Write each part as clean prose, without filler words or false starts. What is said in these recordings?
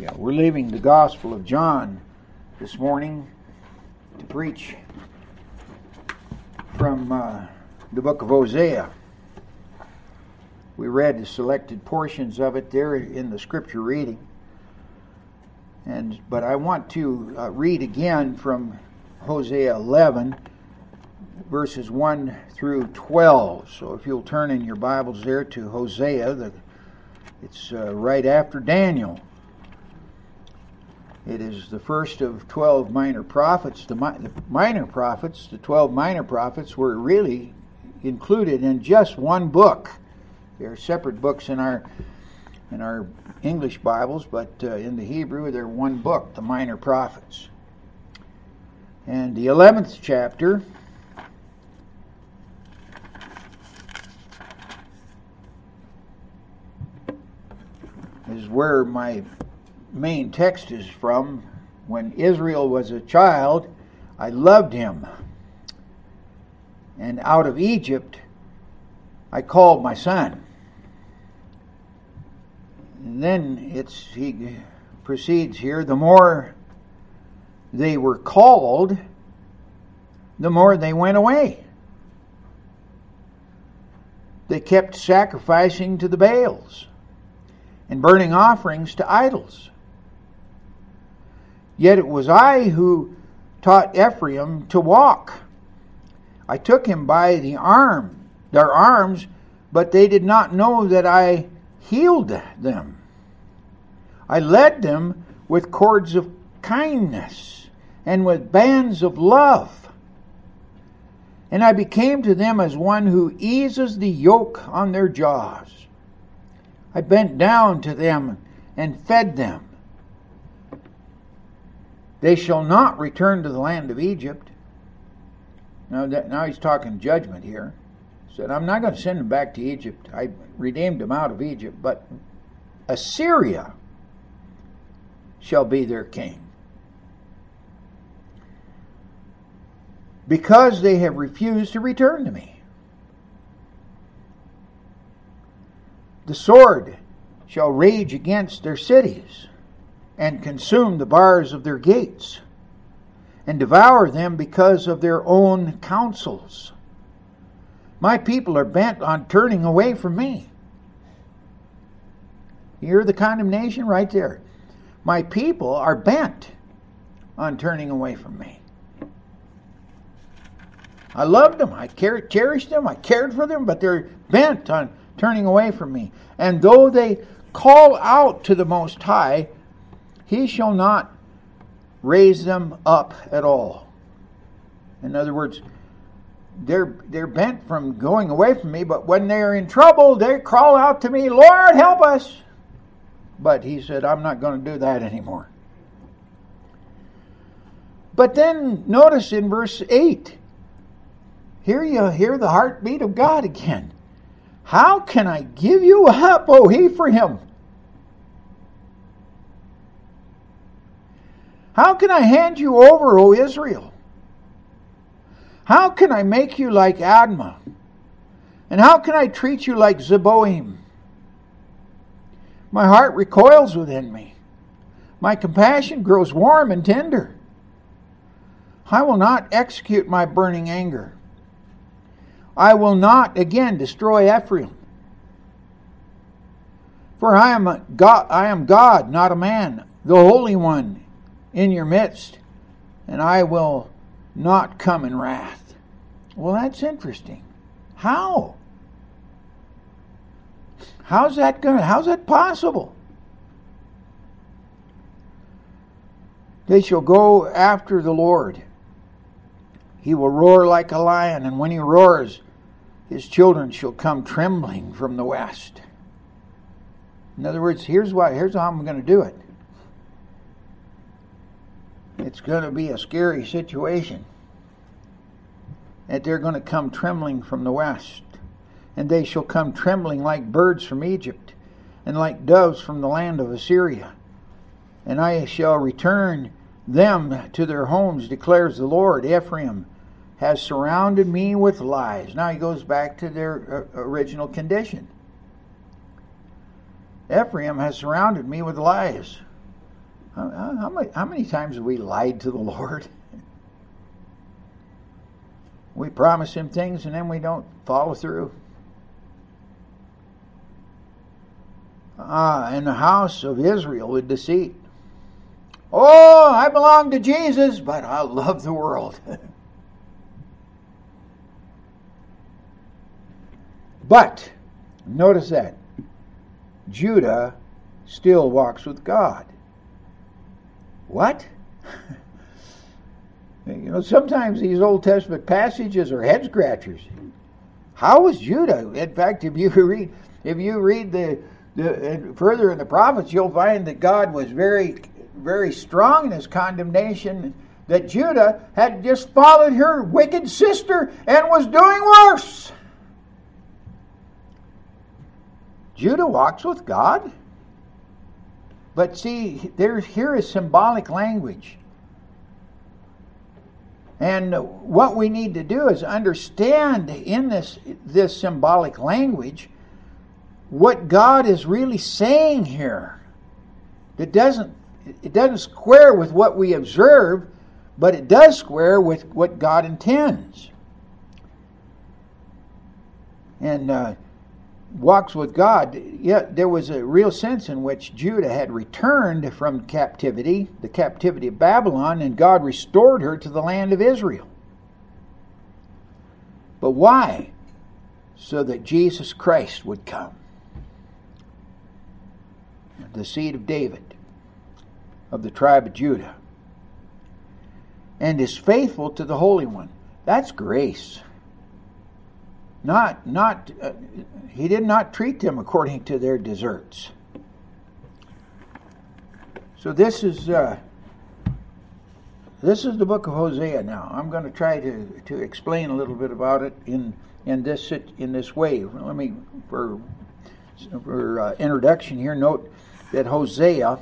Yeah, we're leaving the Gospel of John this morning to preach from the book of Hosea. We read the selected portions of it there in the scripture reading, but I want to read again from Hosea 11, verses 1 through 12. So if you'll turn in your Bibles there to Hosea, it's right after Daniel. It is the first of 12 minor prophets. The 12 minor prophets were really included in just one book. They're separate books in our English Bibles, but in the Hebrew they're one book, the minor prophets. And the 11th chapter is where my main text is from. When Israel was a child, I loved him, and out of Egypt I called my son. And then he proceeds here, the more they were called, the more they went away. They kept sacrificing to the Baals and burning offerings to idols. Yet it was I who taught Ephraim to walk. I took him by their arms, but they did not know that I healed them. I led them with cords of kindness and with bands of love. And I became to them as one who eases the yoke on their jaws. I bent down to them and fed them. They shall not return to the land of Egypt. Now he's talking judgment here. He said, I'm not going to send them back to Egypt. I redeemed them out of Egypt, but Assyria shall be their king. Because they have refused to return to me. The sword shall rage against their cities and consume the bars of their gates and devour them because of their own counsels. My people are bent on turning away from me. You hear the condemnation right there. My people are bent on turning away from me. I loved them. I cherished them. I cared for them, but they're bent on turning away from me. And though they call out to the Most High, he shall not raise them up at all. In other words, they're bent from going away from me, but when they're in trouble, they crawl out to me, Lord, help us. But he said, I'm not going to do that anymore. But then notice in verse 8, here you hear the heartbeat of God again. How can I give you up, O Ephraim? How can I hand you over, O Israel? How can I make you like Adma? And how can I treat you like Zeboim? My heart recoils within me. My compassion grows warm and tender. I will not execute my burning anger. I will not again destroy Ephraim. For I am God, not a man, the Holy One in your midst, and I will not come in wrath. Well, that's interesting. How? How's that possible? They shall go after the Lord. He will roar like a lion, and when he roars, his children shall come trembling from the west. In other words, here's how I'm going to do it. It's going to be a scary situation. That they're going to come trembling from the west, and they shall come trembling like birds from Egypt, and like doves from the land of Assyria. And I shall return them to their homes, declares the Lord. Ephraim has surrounded me with lies. Now he goes back to their original condition. Ephraim has surrounded me with lies. How many times have we lied to the Lord? We promise him things and then we don't follow through. And the house of Israel with deceit. Oh, I belong to Jesus, but I love the world. But, notice that, Judah still walks with God. What? You know, sometimes these Old Testament passages are head scratchers. How was Judah? In fact, if you read the further in the prophets, you'll find that God was very, very strong in his condemnation, that Judah had just followed her wicked sister and was doing worse. Judah walks with God. But see, here is symbolic language. And what we need to do is understand in this symbolic language what God is really saying here. It doesn't square with what we observe, but it does square with what God intends. And walks with God, yet there was a real sense in which Judah had returned from captivity, the captivity of Babylon, and God restored her to the land of Israel. But why? So that Jesus Christ would come, the seed of David, of the tribe of Judah, and is faithful to the Holy One. That's grace. He did not treat them according to their deserts. So this is the book of Hosea. Now I'm going to try to explain a little bit about it in this way. Let me for introduction here note that Hosea,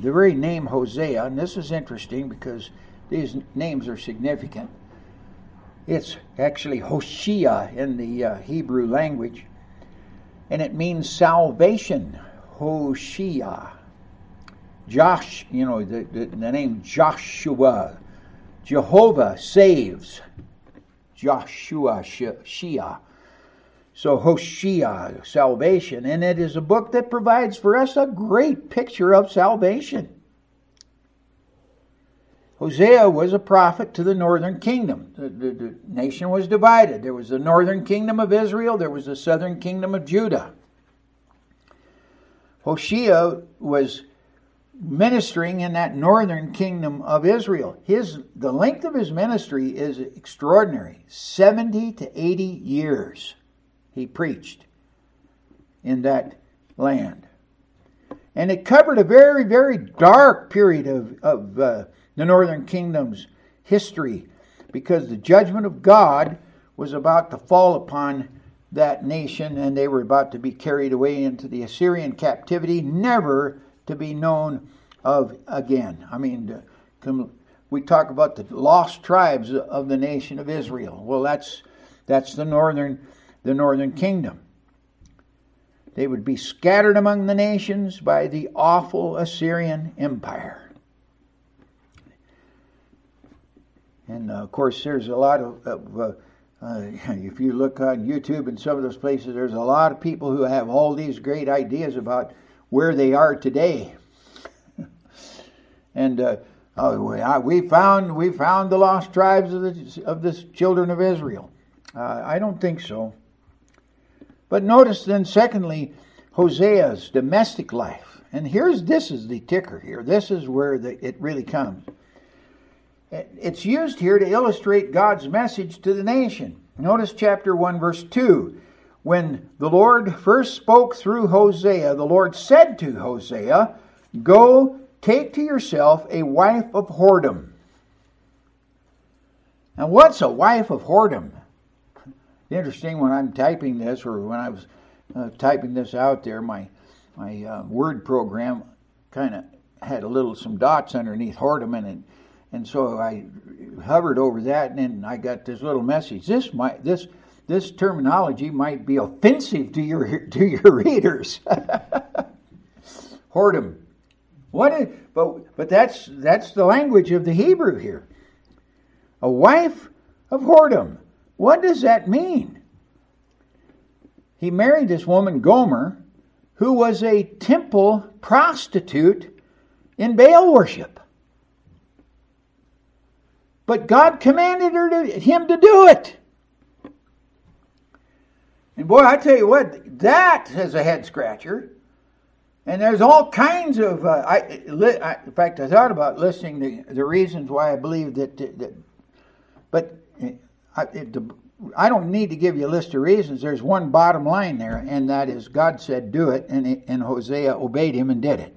the very name Hosea, and this is interesting because these names are significant. It's actually Hoshia in the Hebrew language, and it means salvation. Hoshia. Josh, you know, the name Joshua. Jehovah saves. Joshua, Shia. So Hoshia, salvation. And it is a book that provides for us a great picture of salvation. Hosea was a prophet to the northern kingdom. The nation was divided. There was the northern kingdom of Israel. There was the southern kingdom of Judah. Hoshea was ministering in that northern kingdom of Israel. The length of his ministry is extraordinary. 70 to 80 years he preached in that land. And it covered a very, very dark period of the northern kingdom's history, because the judgment of God was about to fall upon that nation, and they were about to be carried away into the Assyrian captivity, never to be known of again. I mean, we talk about the lost tribes of the nation of Israel. Well, that's the northern kingdom. They would be scattered among the nations by the awful Assyrian Empire. And, of course, there's a lot of if you look on YouTube and some of those places, there's a lot of people who have all these great ideas about where they are today. And we found the lost tribes of the children of Israel. I don't think so. But notice then, secondly, Hosea's domestic life. And this is the ticker here. This is where it really comes. It's used here to illustrate God's message to the nation. Notice chapter 1, verse 2. When the Lord first spoke through Hosea, the Lord said to Hosea, "Go, take to yourself a wife of whoredom." Now, what's a wife of whoredom? Interesting, when I'm typing this, or when I was typing this out there, my word program kind of had some dots underneath whoredom, and it. And so I hovered over that, and then I got this little message. This terminology might be offensive to your readers. Whoredom. But that's the language of the Hebrew here. A wife of whoredom. What does that mean? He married this woman, Gomer, who was a temple prostitute in Baal worship. But God commanded him to do it. And boy, I tell you what, that is a head scratcher. And there's all kinds of... in fact, I thought about listing the reasons why I believe that but I don't need to give you a list of reasons. There's one bottom line there, and that is God said do it, and Hosea obeyed him and did it.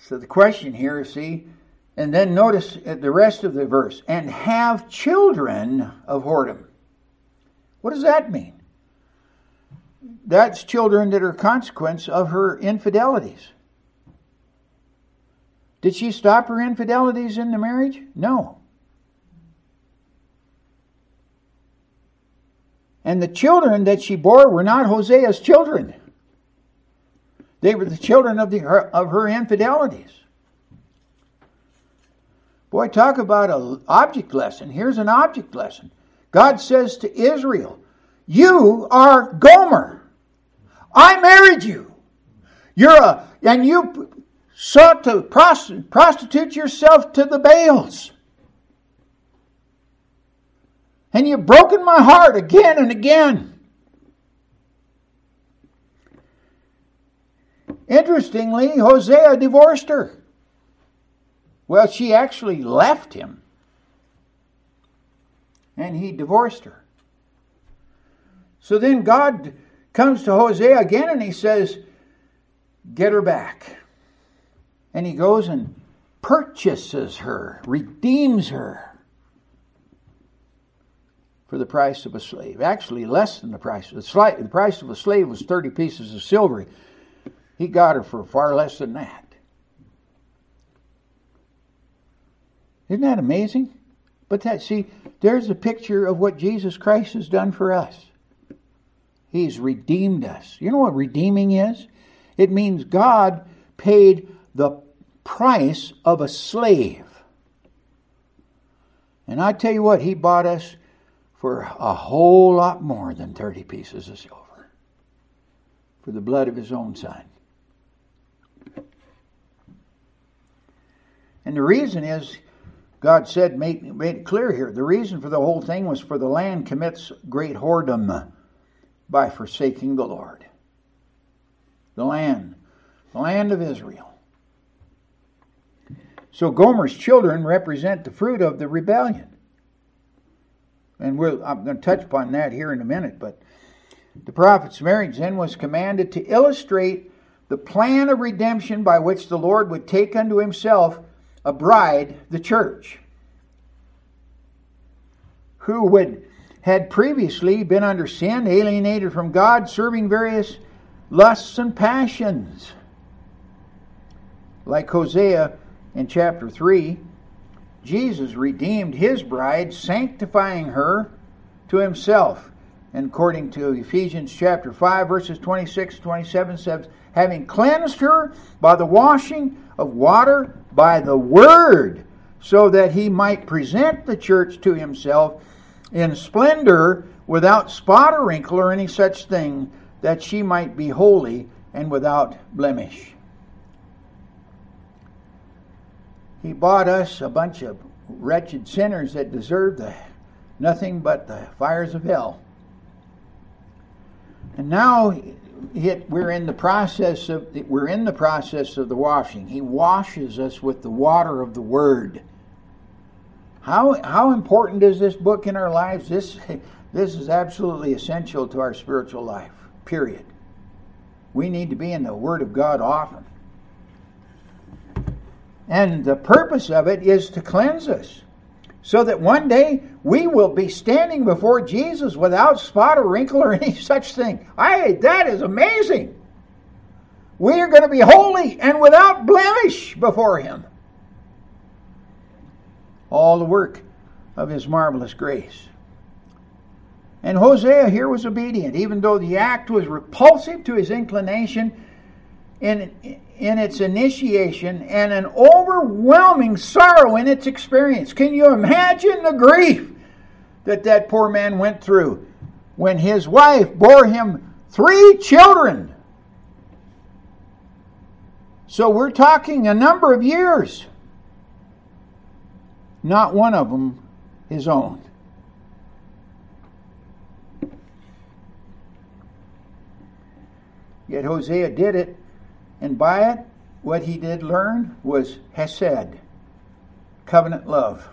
So the question here, see, and then notice the rest of the verse, and have children of whoredom. What does that mean? That's children that are a consequence of her infidelities. Did she stop her infidelities in the marriage? No. And the children that she bore were not Hosea's children. They were the children of her infidelities. Boy, talk about an object lesson. Here's an object lesson. God says to Israel, you are Gomer. I married you. And you sought to prostitute yourself to the Baals. And you've broken my heart again and again. Interestingly, Hosea divorced her. Well, she actually left him. And he divorced her. So then God comes to Hosea again and he says, get her back. And he goes and purchases her, redeems her for the price of a slave. Actually, less than the price. The price of a slave was 30 pieces of silver. He got her for far less than that. Isn't that amazing? But there's a picture of what Jesus Christ has done for us. He's redeemed us. You know what redeeming is? It means God paid the price of a slave. And I tell you what, he bought us for a whole lot more than 30 pieces of silver. For the blood of his own son. And the reason is, God said, made it clear here, the reason for the whole thing was for the land commits great whoredom by forsaking the Lord. The land of Israel. So Gomer's children represent the fruit of the rebellion. And I'm going to touch upon that here in a minute, but the prophet's marriage then was commanded to illustrate the plan of redemption by which the Lord would take unto himself a bride, the church, who had previously been under sin, alienated from God, serving various lusts and passions. Like Hosea in chapter 3, Jesus redeemed his bride, sanctifying her to himself. And according to Ephesians chapter 5, verses 26-27 says, having cleansed her by the washing of water by the word, so that he might present the church to himself in splendor, without spot or wrinkle or any such thing, that she might be holy and without blemish. He bought us a bunch of wretched sinners that deserved nothing but the fires of hell. And now we're in the process of the washing. He washes us with the water of the Word. How important is this book in our lives? This is absolutely essential to our spiritual life. Period. We need to be in the Word of God often. And the purpose of it is to cleanse us, so that one day we will be standing before Jesus without spot or wrinkle or any such thing. That is amazing. We are going to be holy and without blemish before him. All the work of his marvelous grace. And Hosea here was obedient, even though the act was repulsive to his inclination in its initiation and an overwhelming sorrow in its experience. Can you imagine the grief that poor man went through when his wife bore him 3 children? So we're talking a number of years. Not one of them his own. Yet Hosea did it, and by it, what he did learn was hesed, covenant love,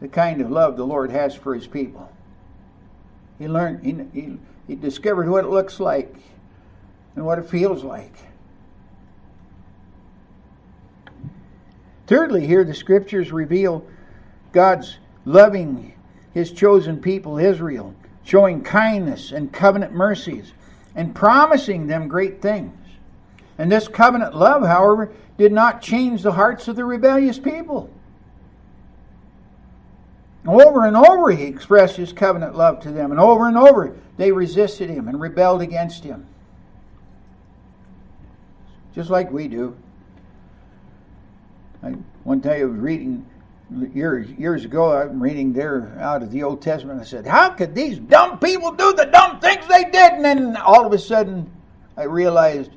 the kind of love the Lord has for his people. He learned, he discovered what it looks like and what it feels like. Thirdly, here the scriptures reveal God's loving his chosen people Israel, showing kindness and covenant mercies and promising them great things. And this covenant love, however, did not change the hearts of the rebellious people. Over and over he expressed his covenant love to them, and over they resisted him and rebelled against him. Just like we do. One time I was reading, years ago, I'm reading there out of the Old Testament. I said, how could these dumb people do the dumb things they did? And then all of a sudden I realized,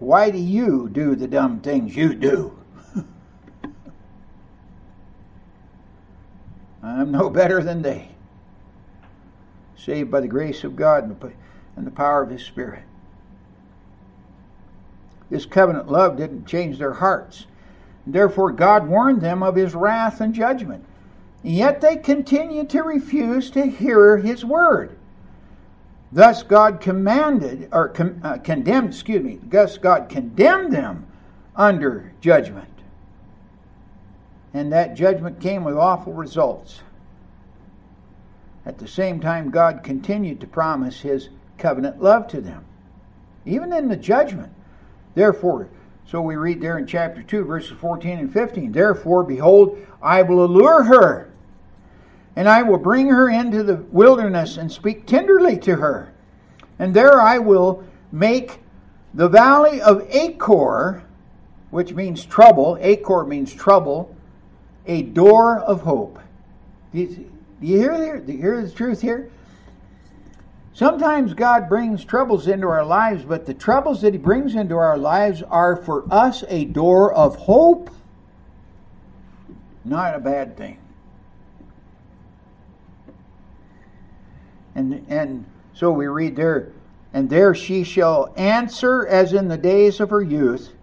why do you do the dumb things you do? I'm no better than they. Saved by the grace of God and the power of His Spirit. This covenant love didn't change their hearts. Therefore, God warned them of His wrath and judgment. And yet they continued to refuse to hear His word. Thus, God condemned them under judgment. And that judgment came with awful results. At the same time, God continued to promise His covenant love to them, even in the judgment. Therefore, so we read there in chapter 2, verses 14 and 15. Therefore, behold, I will allure her, and I will bring her into the wilderness and speak tenderly to her. And there I will make the valley of Achor, which means trouble. Achor means trouble, a door of hope. Do you hear the truth here? Sometimes God brings troubles into our lives, but the troubles that He brings into our lives are for us a door of hope. Not a bad thing. And so we read there, and there she shall answer as in the days of her youth,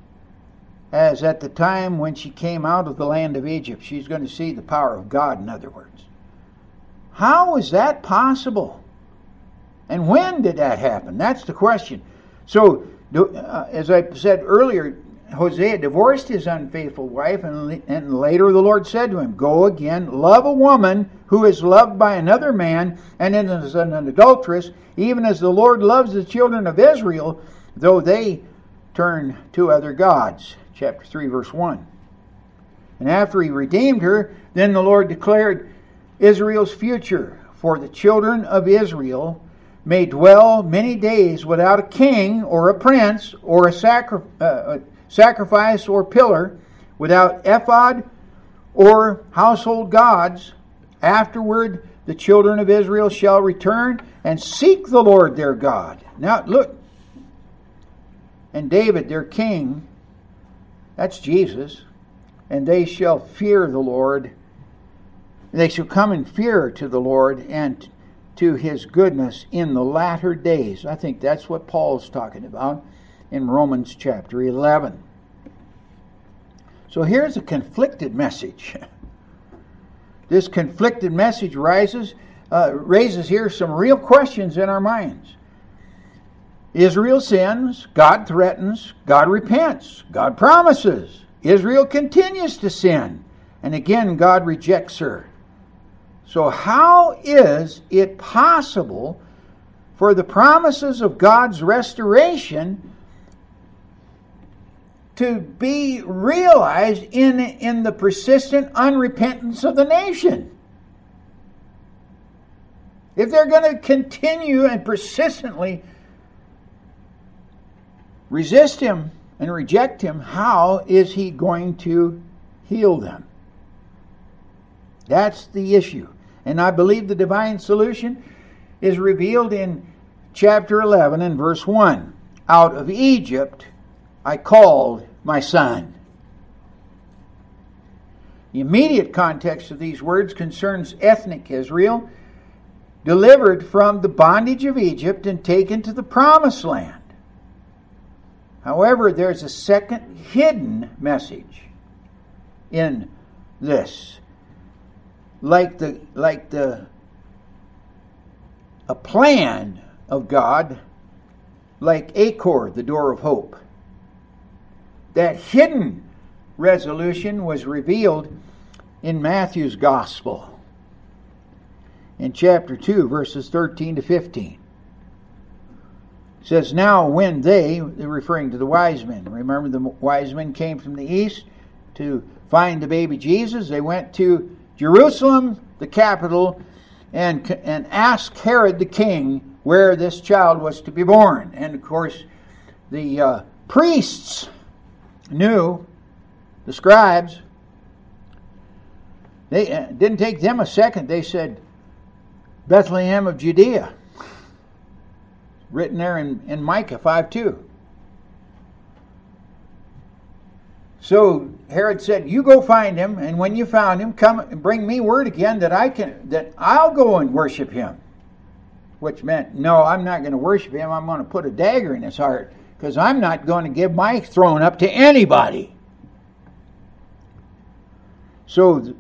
as at the time when she came out of the land of Egypt. She's going to see the power of God, in other words. How is that possible? And when did that happen? That's the question. So, as I said earlier, Hosea divorced his unfaithful wife, and later the Lord said to him, go again, love a woman who is loved by another man and is an adulteress, even as the Lord loves the children of Israel, though they turn to other gods. Chapter 3, verse 1. And after He redeemed her, then the Lord declared Israel's future. For the children of Israel may dwell many days without a king or a prince or a sacrifice or pillar, without ephod or household gods. Afterward, the children of Israel shall return and seek the Lord their God. Now, look. And David, their king, that's Jesus, and they shall fear the Lord. They shall come in fear to the Lord and to His goodness in the latter days. I think that's what Paul's talking about in Romans chapter 11. So here's a conflicted message. This conflicted message raises here some real questions in our minds. Israel sins, God threatens, God repents, God promises. Israel continues to sin, and again God rejects her. So how is it possible for the promises of God's restoration to be realized in the persistent unrepentance of the nation? if they're going to continue and persistently resist him and reject him, how is he going to heal them? That's the issue. And I believe the divine solution is revealed in chapter 11 and verse 1. Out of Egypt I called my son. The immediate context of these words concerns ethnic Israel, delivered from the bondage of Egypt and taken to the promised land. However, there's a second hidden message in this. Like a plan of God, like Achor, the door of hope. That hidden resolution was revealed in Matthew's Gospel in chapter 2, verses 13 to 15. It says, now when they, referring to the wise men, remember the wise men came from the east to find the baby Jesus, they went to Jerusalem, the capital, and asked Herod the king where this child was to be born. And of course, the priests knew, the scribes. They didn't take them a second. They said, Bethlehem of Judea. Written there in Micah 5:2. So Herod said, you go find him, and when you found him, come and bring me word again that I'll go and worship him. Which meant, no, I'm not going to worship him. I'm going to put a dagger in his heart, because I'm not going to give my throne up to anybody. So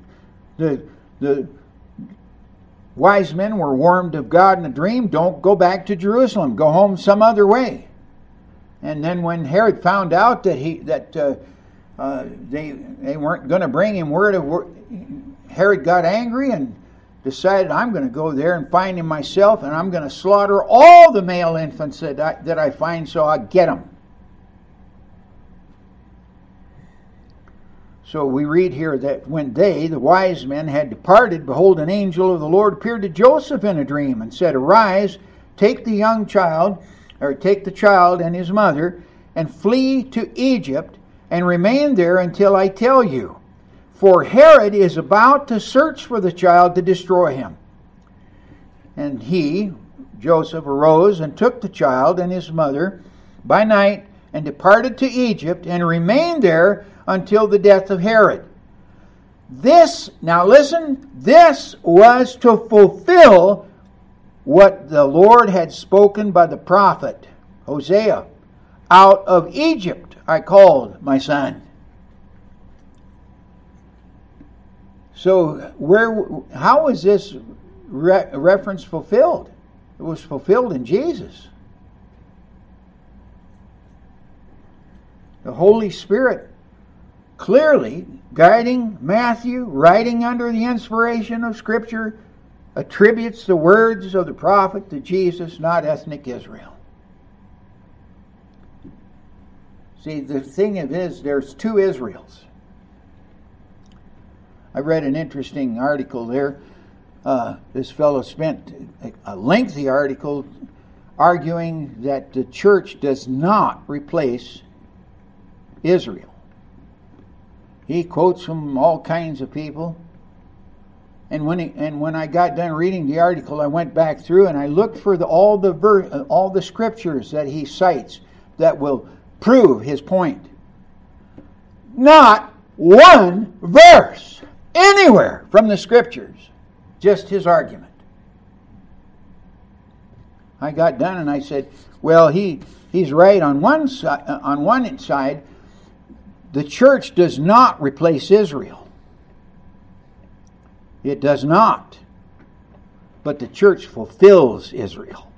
the wise men were warned of God in a dream. Don't go back to Jerusalem. Go home some other way. And then when Herod found out that they weren't going to bring him word of word, Herod got angry and decided, I'm going to go there and find him myself, and I'm going to slaughter all the male infants that I find, so I get them. So we read here that when they, the wise men, had departed, behold, an angel of the Lord appeared to Joseph in a dream and said, arise, take the child and his mother, and flee to Egypt, and remain there until I tell you. For Herod is about to search for the child to destroy him. And he, Joseph, arose and took the child and his mother by night and departed to Egypt and remained there until the death of Herod. This, now listen, this was to fulfill what the Lord had spoken by the prophet Hosea. Out of Egypt I called my son. So how was this reference fulfilled? It was fulfilled in Jesus. The Holy Spirit clearly guiding Matthew, writing under the inspiration of Scripture, attributes the words of the prophet to Jesus, not ethnic Israel. See, the thing is, there's two Israels. I read an interesting article there. This fellow spent a lengthy article arguing that the church does not replace Israel. He quotes from all kinds of people. And when I got done reading the article, I went back through and I looked for all the scriptures that he cites that will prove his point. Not one verse anywhere from the scriptures. Just his argument. I got done and I said, well, he's right on one side. On one side, the church does not replace Israel. It does not. But the church fulfills Israel.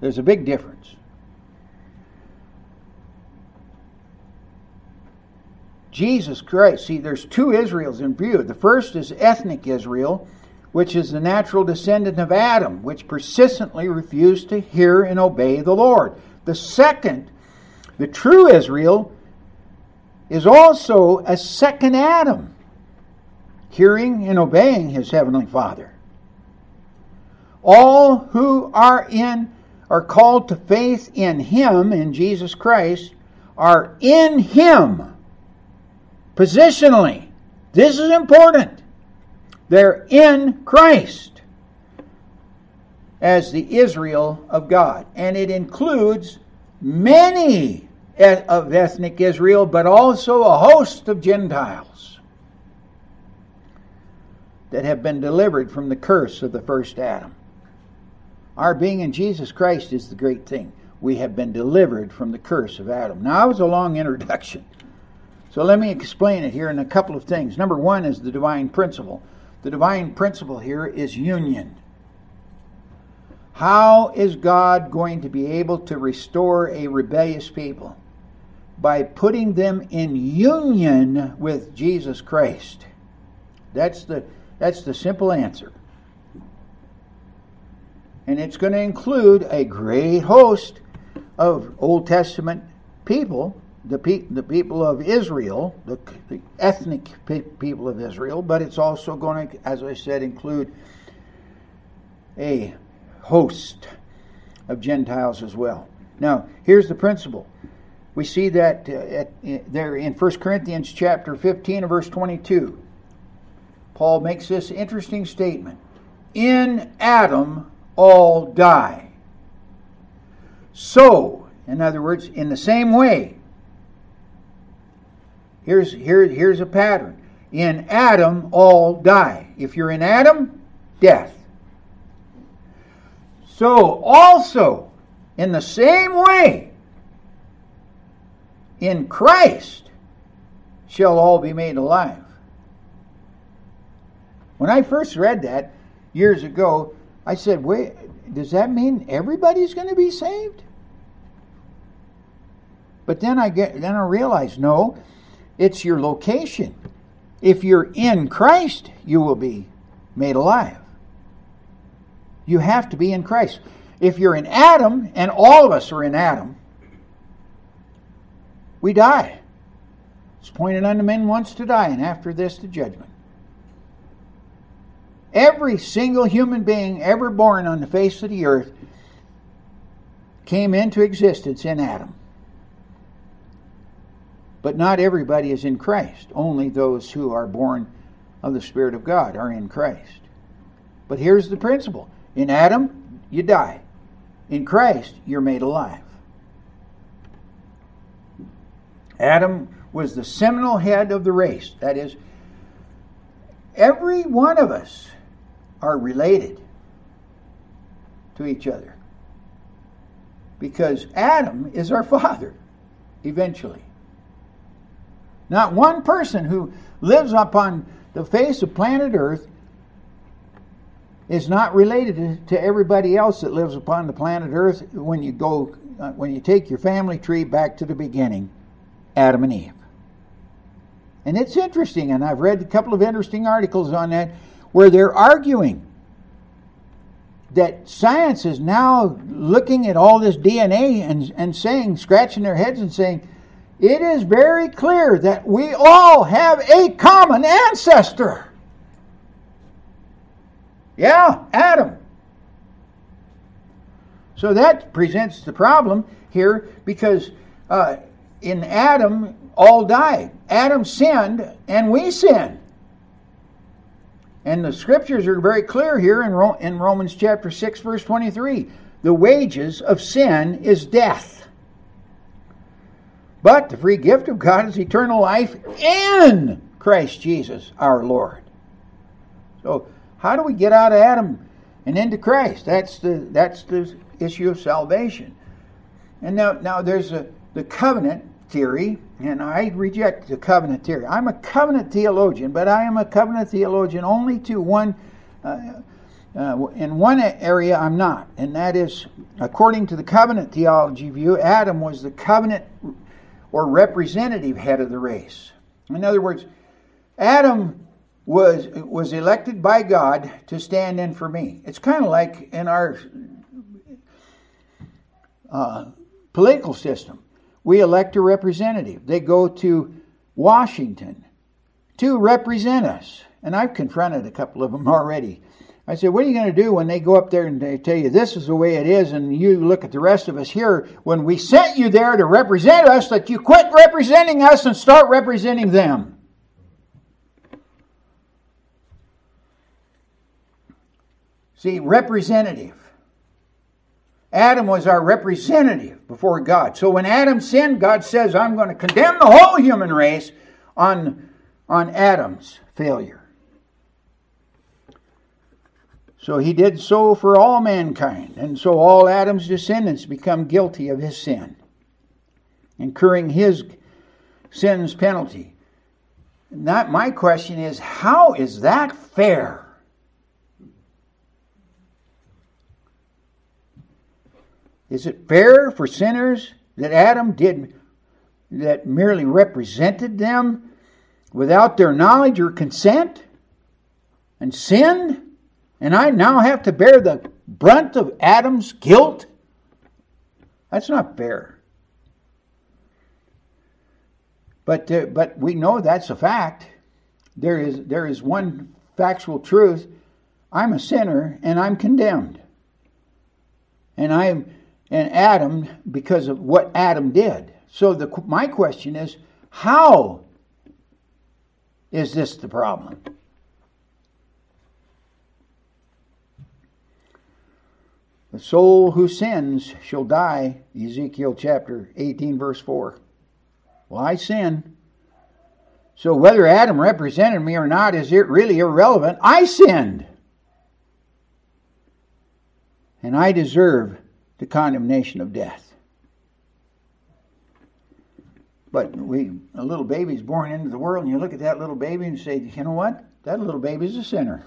There's a big difference. Jesus Christ. See, there's two Israels in view. The first is ethnic Israel, which is the natural descendant of Adam, which persistently refused to hear and obey the Lord. The second, the true Israel, is also a second Adam, hearing and obeying his heavenly Father. all who are called to faith in Him, in Jesus Christ, are in Him. Positionally, this is important. They're in Christ as the Israel of God. And it includes many of ethnic Israel, but also a host of Gentiles that have been delivered from the curse of the first Adam. Our being in Jesus Christ is the great thing. We have been delivered from the curse of Adam. Now, that was a long introduction, so let me explain it here in a couple of things. Number one is the divine principle. The divine principle here is union. How is God going to be able to restore a rebellious people? By putting them in union with Jesus Christ. That's the simple answer. And it's going to include a great host of Old Testament people, the people of Israel, the ethnic people of Israel, but it's also going to, as I said, include a host of Gentiles as well. Now, here's the principle. We see that there in 1 Corinthians chapter 15 and verse 22. Paul makes this interesting statement. In Adam all die. So, in other words, in the same way, here's a pattern. In Adam all die. If you're in Adam, death. So also, in the same way, in Christ shall all be made alive. When I first read that years ago, I said, wait, does that mean everybody's going to be saved? But then I realized, no, it's your location. If you're in Christ, you will be made alive. You have to be in Christ. If you're in Adam, and all of us are in Adam, we die. It's appointed unto men once to die, and after this the judgment. Every single human being ever born on the face of the earth came into existence in Adam. But not everybody is in Christ. Only those who are born of the Spirit of God are in Christ. But here's the principle. In Adam, you die. In Christ, you're made alive. Adam was the seminal head of the race. That is, every one of us are related to each other, because Adam is our father, eventually. Not one person who lives upon the face of planet Earth is not related to everybody else that lives upon the planet Earth. When you take your family tree back to the beginning, Adam and Eve. And it's interesting, and I've read a couple of interesting articles on that, where they're arguing that science is now looking at all this DNA and saying, scratching their heads and saying, it is very clear that we all have a common ancestor. Yeah, Adam. So that presents the problem here, because in Adam, all died. Adam sinned, and we sinned. And the scriptures are very clear here in Romans chapter 6, verse 23. The wages of sin is death. But the free gift of God is eternal life in Christ Jesus our Lord. So, how do we get out of Adam and into Christ? That's the issue of salvation. And now there's the covenant theory, and I reject the covenant theory. I'm a covenant theologian, but I am a covenant theologian only to one area I'm not, and that is, according to the covenant theology view, Adam was the covenant or representative head of the race. In other words, Adam was elected by God to stand in for me. It's kind of like in our political system. We elect a representative. They go to Washington to represent us. And I've confronted a couple of them already I said, what are you going to do when they go up there and they tell you this is the way it is, and you look at the rest of us here, when we sent you there to represent us, that you quit representing us and start representing them? See, representative. Adam was our representative before God. So when Adam sinned, God says, I'm going to condemn the whole human race on Adam's failure. So he did so for all mankind. And so all Adam's descendants become guilty of his sin, incurring his sin's penalty. Not my question is, how is that fair? Is it fair for sinners that Adam did that merely represented them without their knowledge or consent and sinned? And I now have to bear the brunt of Adam's guilt? That's not fair. But we know that's a fact. There is one factual truth. I'm a sinner and I'm condemned. And Adam, because of what Adam did. So my question is, how is this the problem? The soul who sins shall die, Ezekiel chapter 18, verse 4. Well, I sin. So whether Adam represented me or not is really irrelevant. I sinned. And I deserve the condemnation of death. But a little baby's born into the world, and you look at that little baby and say, you know what? That little baby's a sinner.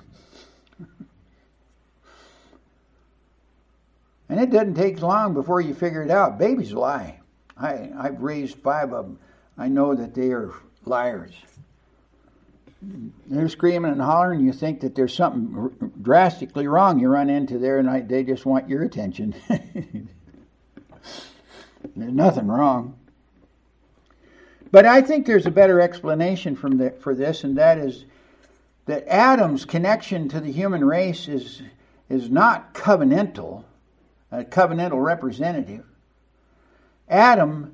And it doesn't take long before you figure it out. Babies lie. I've raised 5 of them. I know that they are liars. They're screaming and hollering. You think that there's something drastically wrong. You run into there and they just want your attention. There's nothing wrong. But I think there's a better explanation for this, and that is that Adam's connection to the human race is not covenantal, a covenantal representative. Adam's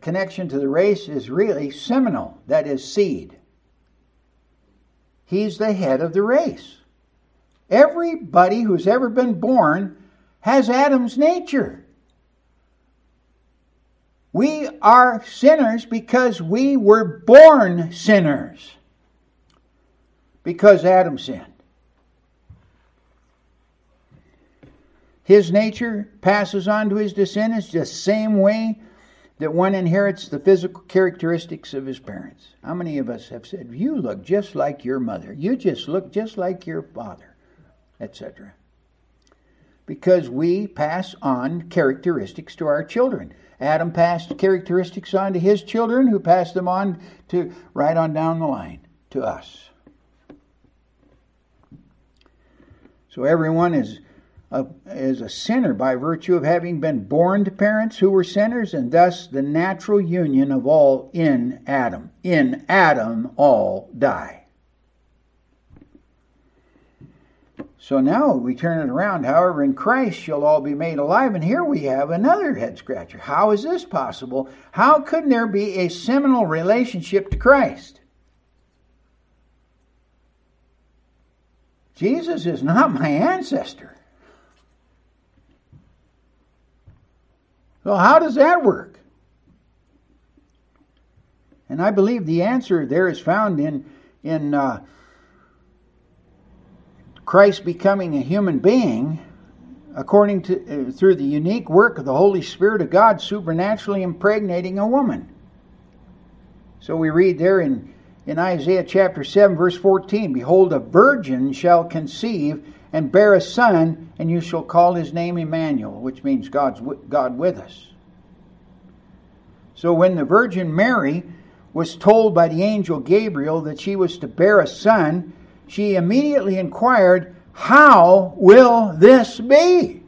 connection to the race is really seminal, that is seed. He's the head of the race. Everybody who's ever been born has Adam's nature. We are sinners because we were born sinners, because Adam sinned. His nature passes on to his descendants the same way that one inherits the physical characteristics of his parents. How many of us have said, you look just like your mother, you just look just like your father, etc.? Because we pass on characteristics to our children. Adam passed characteristics on to his children, who passed them on to right on down the line to us. So everyone is a sinner by virtue of having been born to parents who were sinners, and thus the natural union of all in Adam. In Adam all die. So now we turn it around. However, in Christ shall all be made alive. And here we have another head scratcher. How is this possible? How could there be a seminal relationship to Christ? Jesus is not my ancestor. So how does that work? And I believe the answer there is found in Christ becoming a human being, according to through the unique work of the Holy Spirit of God, supernaturally impregnating a woman. So we read there in Isaiah chapter 7, verse 14, behold, a virgin shall conceive and bear a son, and you shall call his name Emmanuel, which means God with us. So when the Virgin Mary was told by the angel Gabriel that she was to bear a son, she immediately inquired, how will this be,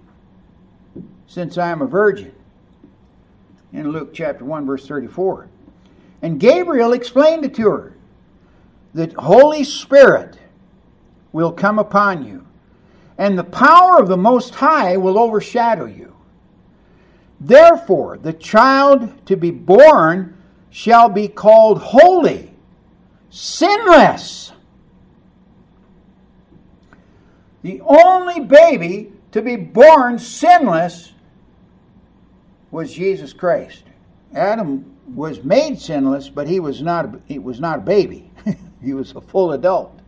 since I am a virgin? In Luke chapter 1, verse 34. And Gabriel explained it to her. The Holy Spirit will come upon you, and the power of the Most High will overshadow you. Therefore, the child to be born shall be called holy, sinless. The only baby to be born sinless was Jesus Christ. Adam was made sinless, but he was not a baby. He was a full adult.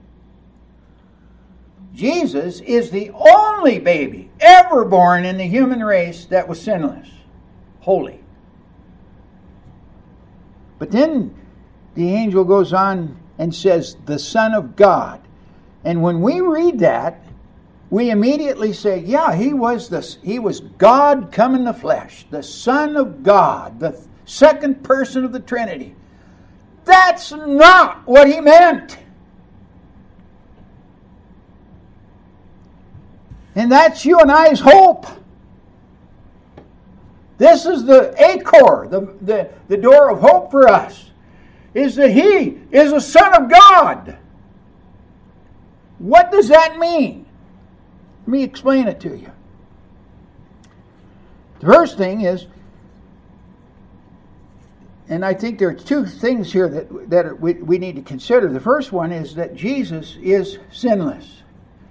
Jesus is the only baby ever born in the human race that was sinless, holy. But then the angel goes on and says, the Son of God. And when we read that, we immediately say, yeah, he was God come in the flesh, the Son of God, the second person of the Trinity. That's not what he meant. And that's you and I's hope. This is the Achor, the door of hope for us, is that he is a Son of God. What does that mean? Let me explain it to you. The first thing is, and I think there are two things here that we need to consider. The first one is that Jesus is sinless.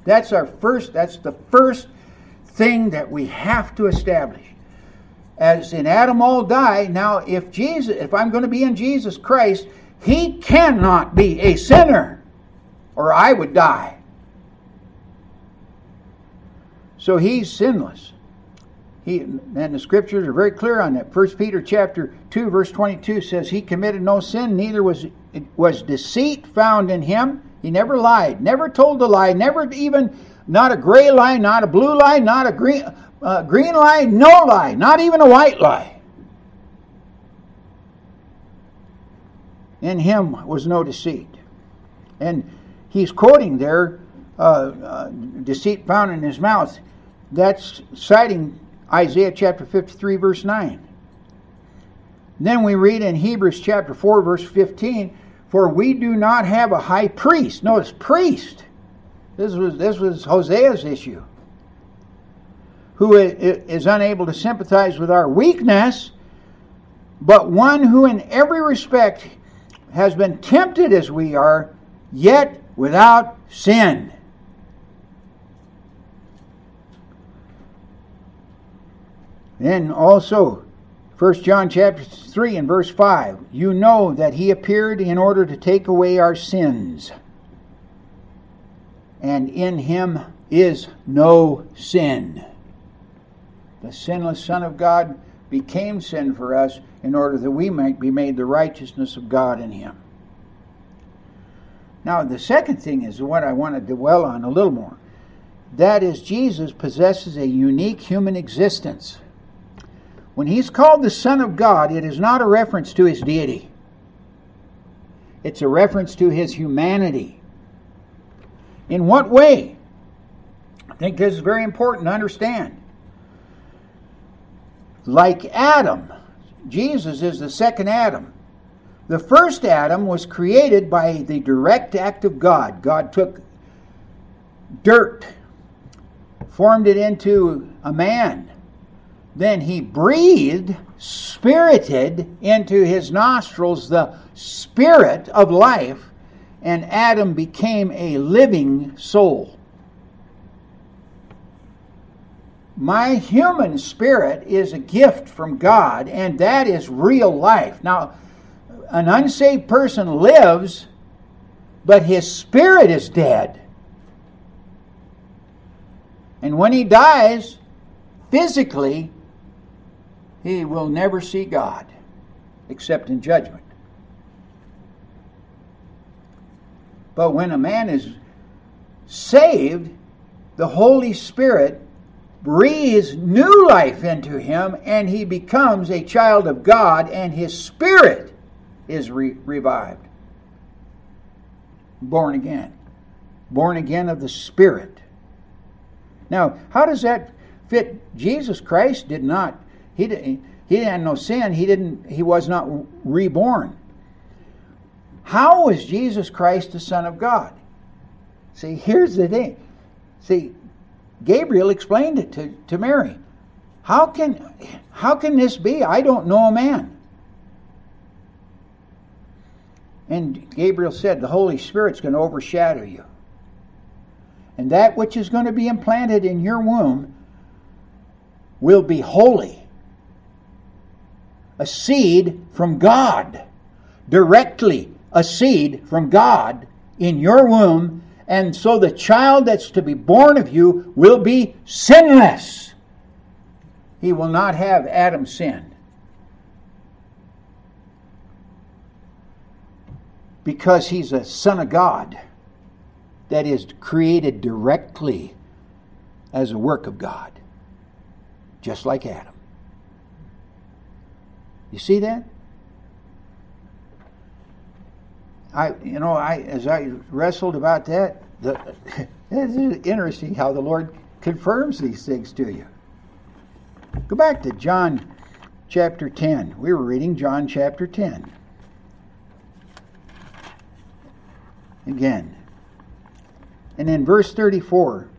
That's the first thing that we have to establish. As in Adam all die, now if I'm going to be in Jesus Christ, he cannot be a sinner, or I would die. So he's sinless. And the scriptures are very clear on that. 1 Peter chapter 2, verse 22 says, he committed no sin, neither was deceit found in him. He never lied, never told a lie, never even, not a gray lie, not a blue lie, not a green lie, no lie, not even a white lie. In him was no deceit. And he's quoting there, deceit found in his mouth. That's citing Isaiah chapter 53, verse 9. Then we read in Hebrews chapter 4, verse 15, for we do not have a high priest. Notice, priest. This was Hosea's issue. Who is unable to sympathize with our weakness, but one who in every respect has been tempted as we are, yet without sin. Then also, 1 John chapter 3 and verse 5, you know that he appeared in order to take away our sins, and in him is no sin. The sinless Son of God became sin for us in order that we might be made the righteousness of God in him. Now, the second thing is what I want to dwell on a little more. That is, Jesus possesses a unique human existence. When he's called the Son of God, it is not a reference to his deity. It's a reference to his humanity. In what way? I think this is very important to understand. Like Adam, Jesus is the second Adam. The first Adam was created by the direct act of God. God took dirt, formed it into a man. Then he breathed, spirited into his nostrils the spirit of life, and Adam became a living soul. My human spirit is a gift from God, and that is real life. Now, an unsaved person lives, but his spirit is dead. And when he dies, physically, he will never see God, except in judgment. But when a man is saved, the Holy Spirit breathes new life into him, and he becomes a child of God, and his spirit is revived. Born again. Born again of the Spirit. Now, how does that fit? Jesus Christ did not... He didn't have no sin. He was not reborn. How was Jesus Christ the Son of God? See, here's the thing. See, Gabriel explained it to Mary. How can this be? I don't know a man. And Gabriel said, the Holy Spirit's going to overshadow you. And that which is going to be implanted in your womb will be holy. A seed from God. Directly a seed from God in your womb. And so the child that's to be born of you will be sinless. He will not have Adam's sin. Because he's a son of God that is created directly as a work of God, just like Adam. You see that? As I wrestled about that, it's interesting how the Lord confirms these things to you. Go back to John chapter 10. We were reading John chapter 10. Again. And in verse 34,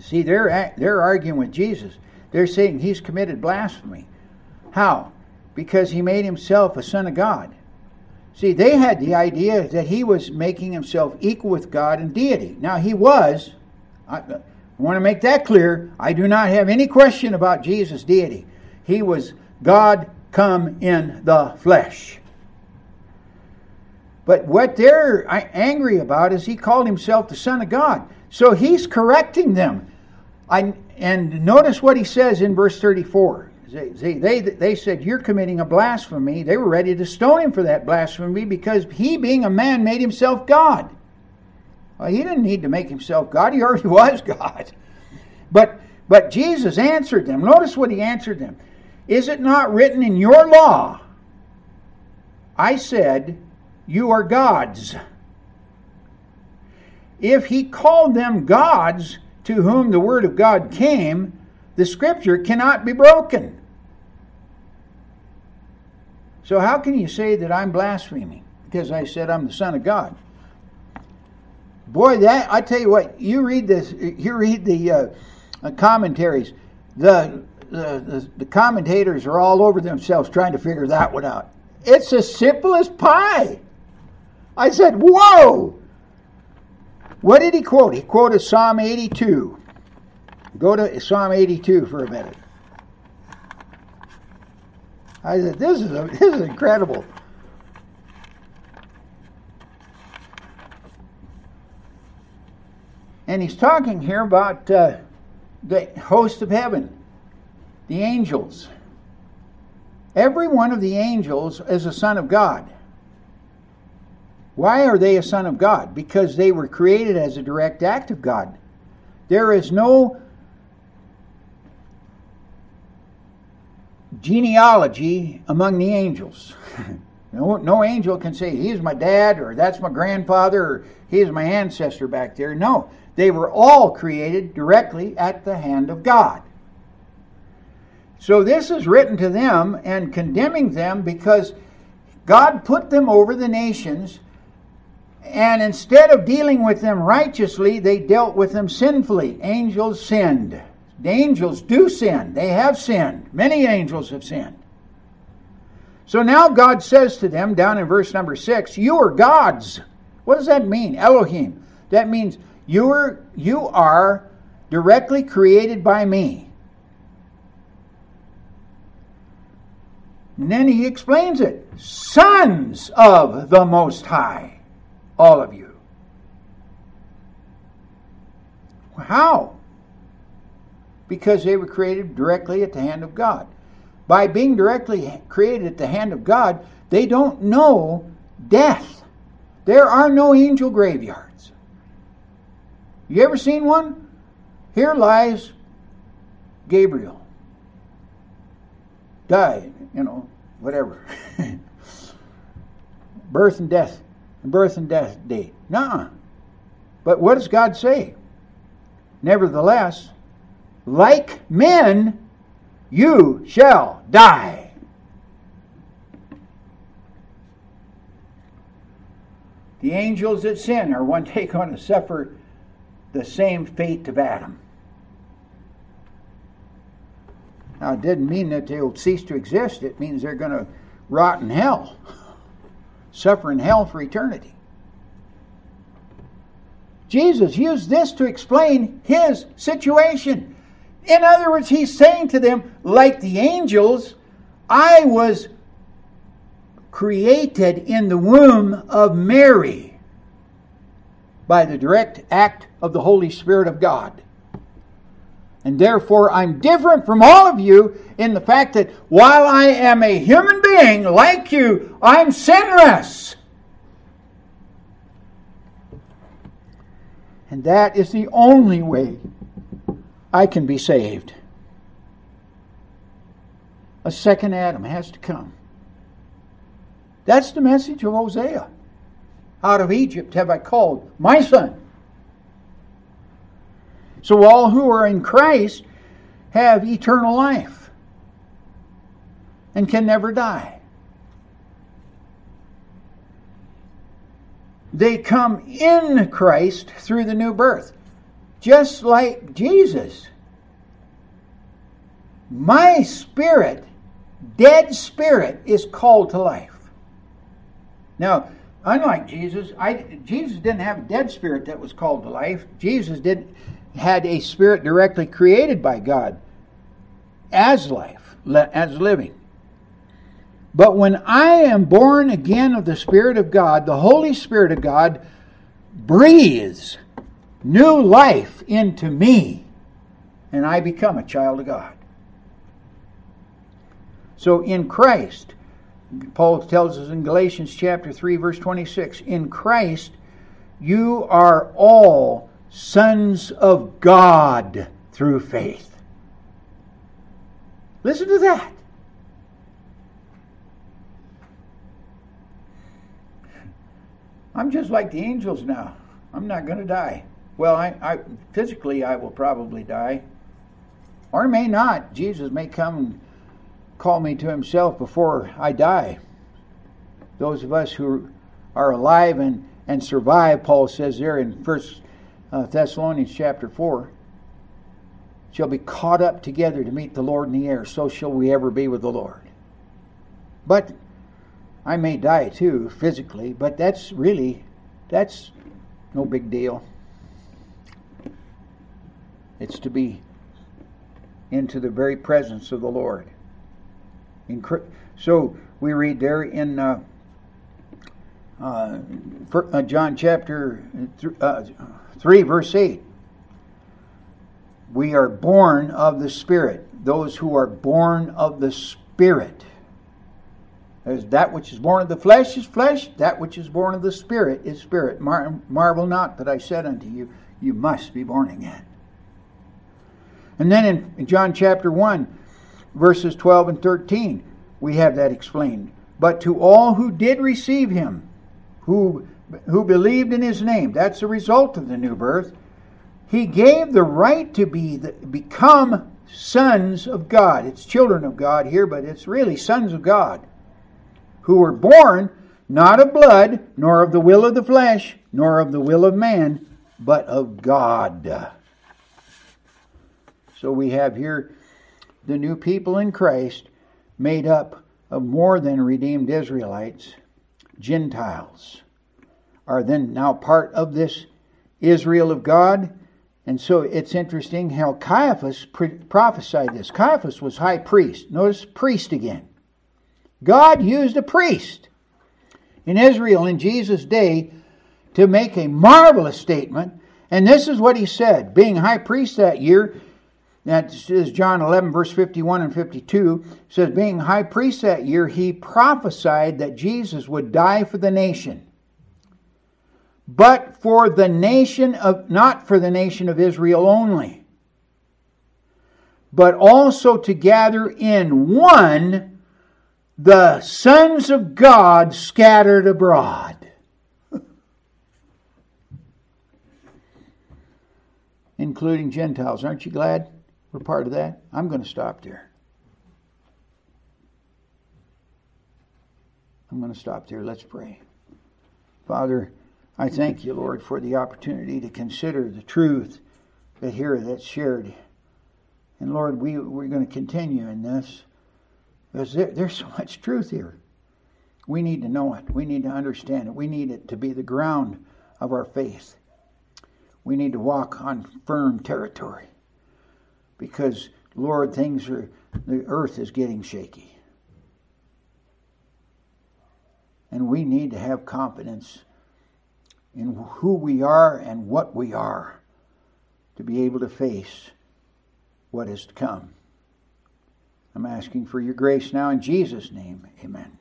see, they're arguing with Jesus. They're saying he's committed blasphemy. How? Because he made himself a son of God. See, they had the idea that he was making himself equal with God and deity. Now, he was. I want to make that clear. I do not have any question about Jesus' deity. He was God come in the flesh. But what they're angry about is he called himself the Son of God. So he's correcting them. And notice what he says in verse 34. They said, you're committing a blasphemy. They were ready to stone him for that blasphemy because he, being a man, made himself God. Well, he didn't need to make himself God. He already was God. But Jesus answered them. Notice what he answered them. Is it not written in your law? I said, you are gods. If he called them gods to whom the word of God came, the scripture cannot be broken. So how can you say that I'm blaspheming? Because I said I'm the Son of God. Boy, that I tell you what, you read the commentaries. The commentators are all over themselves trying to figure that one out. It's as simple as pie. I said, whoa! What did he quote? He quoted Psalm 82. Go to Psalm 82 for a minute. I said, this is incredible. And he's talking here about the host of heaven, the angels. Every one of the angels is a son of God. Why are they a son of God? Because they were created as a direct act of God. There is no genealogy among the angels. No angel can say, he's my dad, or that's my grandfather, or he's my ancestor back there. No, they were all created directly at the hand of God. So this is written to them and condemning them because God put them over the nations, and instead of dealing with them righteously, they dealt with them sinfully. Angels sinned. The angels do sin. They have sinned. Many angels have sinned. So now God says to them, down in verse number 6, you are gods. What does that mean? Elohim. That means you are directly created by me. And then he explains it. Sons of the Most High, all of you. How? Because they were created directly at the hand of God. By being directly created at the hand of God, they don't know death. There are no angel graveyards. You ever seen one? Here lies Gabriel. Died, whatever. Birth and death day. Nuh-uh. But what does God say? Nevertheless, like men, you shall die. The angels that sin are one day going to suffer the same fate of Adam. Now, it didn't mean that they'll cease to exist. It means they're going to rot in hell, suffer in hell for eternity. Jesus used this to explain his situation. In other words, he's saying to them, like the angels, I was created in the womb of Mary by the direct act of the Holy Spirit of God. And therefore, I'm different from all of you in the fact that while I am a human being like you, I'm sinless. And that is the only way I can be saved. A second Adam has to come. That's the message of Hosea. Out of Egypt have I called my son. So all who are in Christ have eternal life and can never die. They come in Christ through the new birth, just like Jesus. My spirit, dead spirit, is called to life. Now, unlike Jesus, Jesus didn't have a dead spirit that was called to life. Jesus had a spirit directly created by God as life, as living. But when I am born again of the Spirit of God, the Holy Spirit of God breathes new life into me, and I become a child of God. So in Christ, Paul tells us in Galatians chapter 3, verse 26, in Christ you are all sons of God through faith. Listen to that. I'm just like the angels now. I'm not going to die. Well, I physically I will probably die, or may not. Jesus may come and call me to himself before I die. Those of us who are alive and survive, Paul says there in First Thessalonians chapter 4, shall be caught up together to meet the Lord in the air, so shall we ever be with the Lord. But I may die too, physically, but that's no big deal. It's to be into the very presence of the Lord. So we read there in John chapter 3, verse 8. We are born of the Spirit. Those who are born of the Spirit. There's that which is born of the flesh is flesh. That which is born of the Spirit is spirit. Marvel not that I said unto you, you must be born again. And then in John chapter 1, verses 12 and 13, we have that explained. But to all who did receive him, who believed in his name, that's the result of the new birth, he gave the right to become sons of God. It's children of God here, but it's really sons of God, who were born not of blood, nor of the will of the flesh, nor of the will of man, but of God. So we have here the new people in Christ made up of more than redeemed Israelites. Gentiles are then now part of this Israel of God. And so it's interesting how Caiaphas prophesied this. Caiaphas was high priest. Notice priest again. God used a priest in Israel in Jesus' day to make a marvelous statement. And this is what he said. Being high priest that year, that is John 11, verse 51 and 52, says, being high priest that year, he prophesied that Jesus would die for the nation. But for the nation of, not for the nation of Israel only, but also to gather in one the sons of God scattered abroad. Including Gentiles. Aren't you glad? Part of that. I'm going to stop there. Let's pray. Father, I thank you, Lord, for the opportunity to consider the truth that here that's shared. And Lord, we're going to continue in this, because there's so much truth here. We need to know it. We need to understand it. We need it to be the ground of our faith. We need to walk on firm territory, because, Lord, the earth is getting shaky. And we need to have confidence in who we are and what we are to be able to face what is to come. I'm asking for your grace now in Jesus' name. Amen.